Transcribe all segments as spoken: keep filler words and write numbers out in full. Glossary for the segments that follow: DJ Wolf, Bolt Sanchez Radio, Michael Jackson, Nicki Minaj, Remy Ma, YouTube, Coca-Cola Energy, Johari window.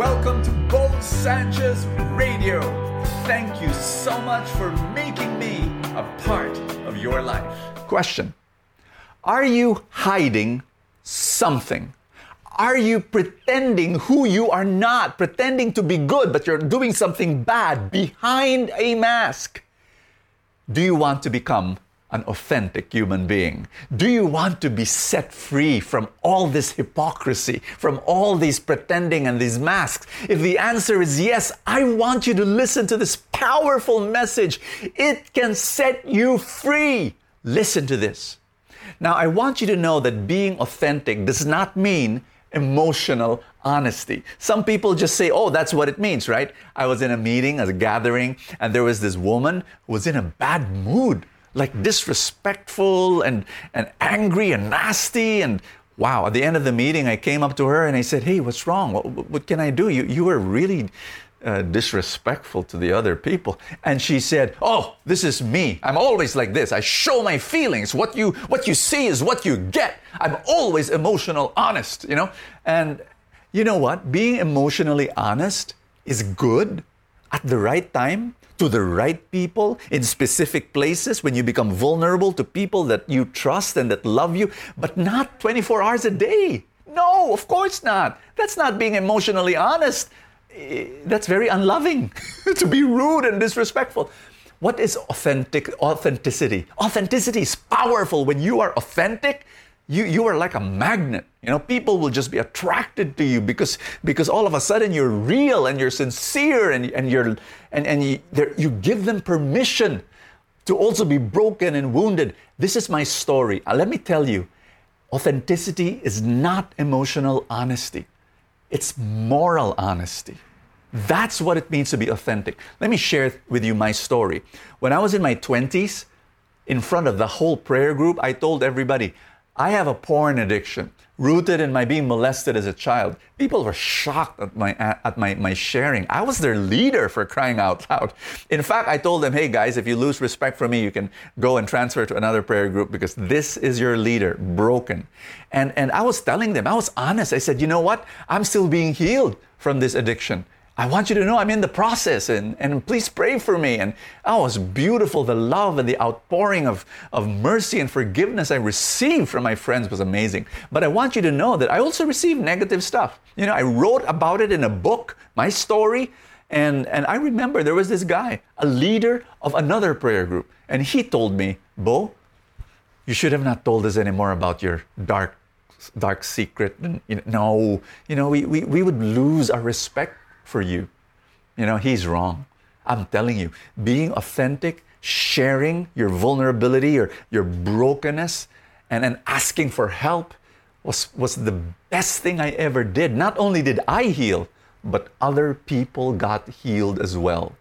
Welcome to Bolt Sanchez Radio. Thank you so much for making me a part of your life. Question: are you hiding something? Are you pretending who you are not? Pretending to be good, but you're doing something bad behind a mask? Do you want to become an authentic human being? Do you want to be set free from all this hypocrisy, from all these pretending and these masks? If the answer is yes, I want you to listen to this powerful message. It can set you free. Listen to this. Now, I want you to know that being authentic does not mean emotional honesty. Some people just say, oh, that's what it means, right? I was in a meeting, a gathering, and there was this woman who was in a bad mood, like disrespectful and, and angry and nasty. And wow, at the end of the meeting, I came up to her and I said, hey, what's wrong? What, what can I do? You, you were really uh, disrespectful to the other people. And she said, oh, this is me. I'm always like this. I show my feelings. What you, what you see is what you get. I'm always emotional honest, you know? And you know what? Being emotionally honest is good at the right time, to the right people, in specific places, when you become vulnerable to people that you trust and that love you, but not twenty-four hours a day. No, of course not. That's not being emotionally honest. That's very unloving, to be rude and disrespectful. What is authentic? Authenticity. Authenticity is powerful. When you are authentic, You you are like a magnet. You know, people will just be attracted to you because because all of a sudden you're real and you're sincere and and you're and and you, you give them permission to also be broken and wounded. This is my story. Uh, let me tell you, authenticity is not emotional honesty. It's moral honesty. That's what it means to be authentic. Let me share with you my story. When I was in my twenties, in front of the whole prayer group, I told everybody, I have a porn addiction, rooted in my being molested as a child. People were shocked at my at my, my sharing. I was their leader, for crying out loud. In fact, I told them, hey guys, if you lose respect for me, you can go and transfer to another prayer group because this is your leader, broken. And, and I was telling them, I was honest. I said, you know what? I'm still being healed from this addiction. I want you to know I'm in the process, and, and please pray for me. And oh, it was beautiful. The love and the outpouring of, of mercy and forgiveness I received from my friends was amazing. But I want you to know that I also received negative stuff. You know, I wrote about it in a book, my story. And, and I remember there was this guy, a leader of another prayer group. And he told me, Bo, you should have not told us anymore about your dark, dark secret. And, you know, no, you know, we, we, we would lose our respect for you. You know, he's wrong. I'm telling you, being authentic, sharing your vulnerability or your brokenness, and then asking for help was, was the best thing I ever did. Not only did I heal, but other people got healed as well.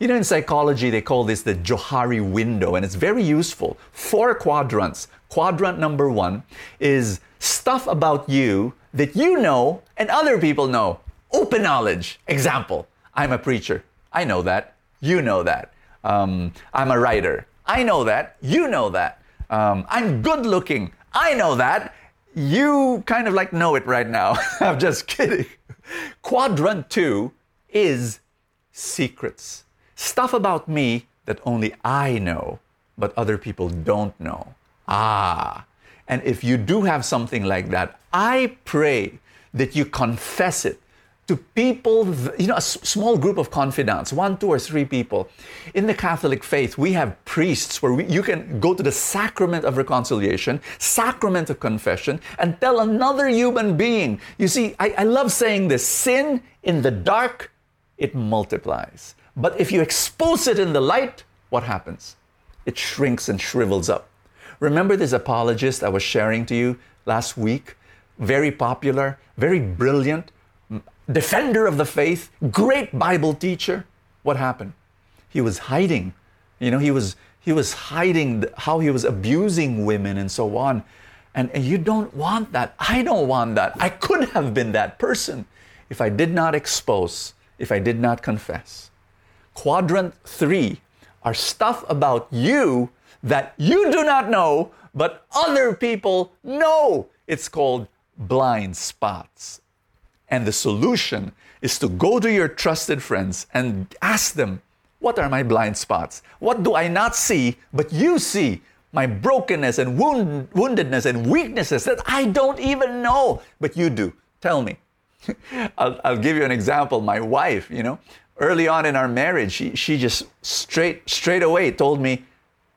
You know, in psychology, they call this the Johari window, and it's very useful. Four quadrants. Quadrant number one is stuff about you that you know and other people know. Open knowledge. Example, I'm a preacher. I know that. You know that. Um, I'm a writer. I know that. You know that. Um, I'm good looking. I know that. You kind of like know it right now. I'm just kidding. Quadrant two is secrets. Stuff about me that only I know, but other people don't know. Ah. And if you do have something like that, I pray that you confess it to people, you know, a small group of confidants, one, two, or three people. In the Catholic faith, we have priests where we, you can go to the sacrament of reconciliation, sacrament of confession, and tell another human being. You see, I, I love saying this, sin in the dark, it multiplies. But if you expose it in the light, what happens? It shrinks and shrivels up. Remember this apologist I was sharing to you last week? Very popular, very brilliant, defender of the faith, great Bible teacher. What happened? He was hiding. You know, he was he was hiding how he was abusing women and so on. And, and you don't want that. I don't want that. I could have been that person if I did not expose, if I did not confess. Quadrant three are stuff about you that you do not know, but other people know. It's called blind spots. And the solution is to go to your trusted friends and ask them, what are my blind spots? What do I not see, but you see? My brokenness and wound, woundedness and weaknesses that I don't even know, but you do. Tell me. I'll, I'll give you an example. My wife, you know, early on in our marriage, she, she just straight straight away told me,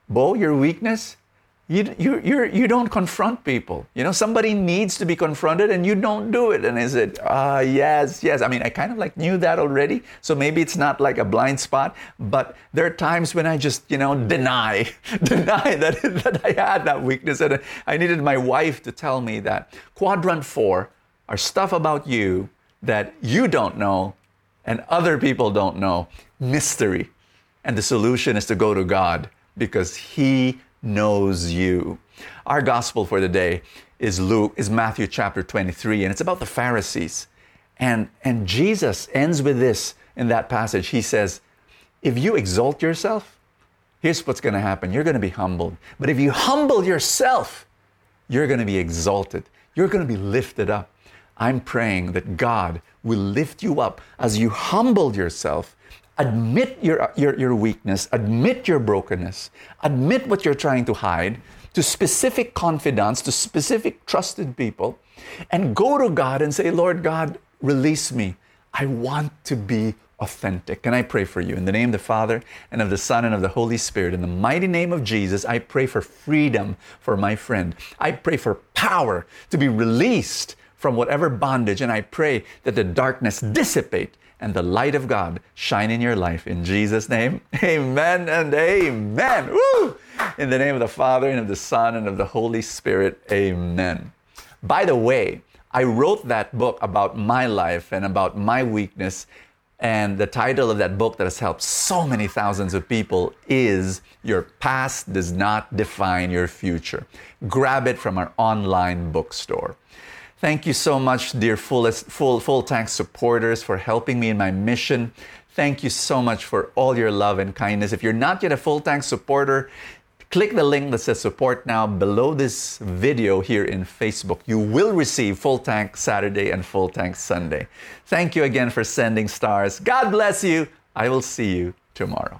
Bo, your weakness, you you you you don't confront people. You know, somebody needs to be confronted and you don't do it. And I said, ah, yes, yes. I mean, I kind of like knew that already. So maybe it's not like a blind spot, but there are times when I just, you know, deny, deny that, that I had that weakness. And I needed my wife to tell me that. Quadrant four are stuff about you that you don't know and other people don't know. Mystery. And the solution is to go to God because He knows you. Our gospel for the day is Luke, is Matthew chapter twenty-three, and it's about the Pharisees. And, and Jesus ends with this in that passage. He says, if you exalt yourself, here's what's going to happen. You're going to be humbled. But if you humble yourself, you're going to be exalted. You're going to be lifted up. I'm praying that God will lift you up as you humble yourself. Admit your, your your weakness, admit your brokenness, admit what you're trying to hide to specific confidants, to specific trusted people, and go to God and say, Lord God, release me. I want to be authentic. Can I pray for you? In the name of the Father, and of the Son, and of the Holy Spirit, in the mighty name of Jesus, I pray for freedom for my friend. I pray for power to be released from whatever bondage, and I pray that the darkness dissipate and the light of God shine in your life. In Jesus' name, amen and amen. Woo! In the name of the Father, and of the Son, and of the Holy Spirit, amen. By the way, I wrote that book about my life and about my weakness, and the title of that book that has helped so many thousands of people is Your Past Does Not Define Your Future. Grab it from our online bookstore. Thank you so much, dear fullest, full, full tank supporters, for helping me in my mission. Thank you so much for all your love and kindness. If you're not yet a full tank supporter, click the link that says support now below this video here in Facebook. You will receive Full Tank Saturday and Full Tank Sunday. Thank you again for sending stars. God bless you. I will see you tomorrow.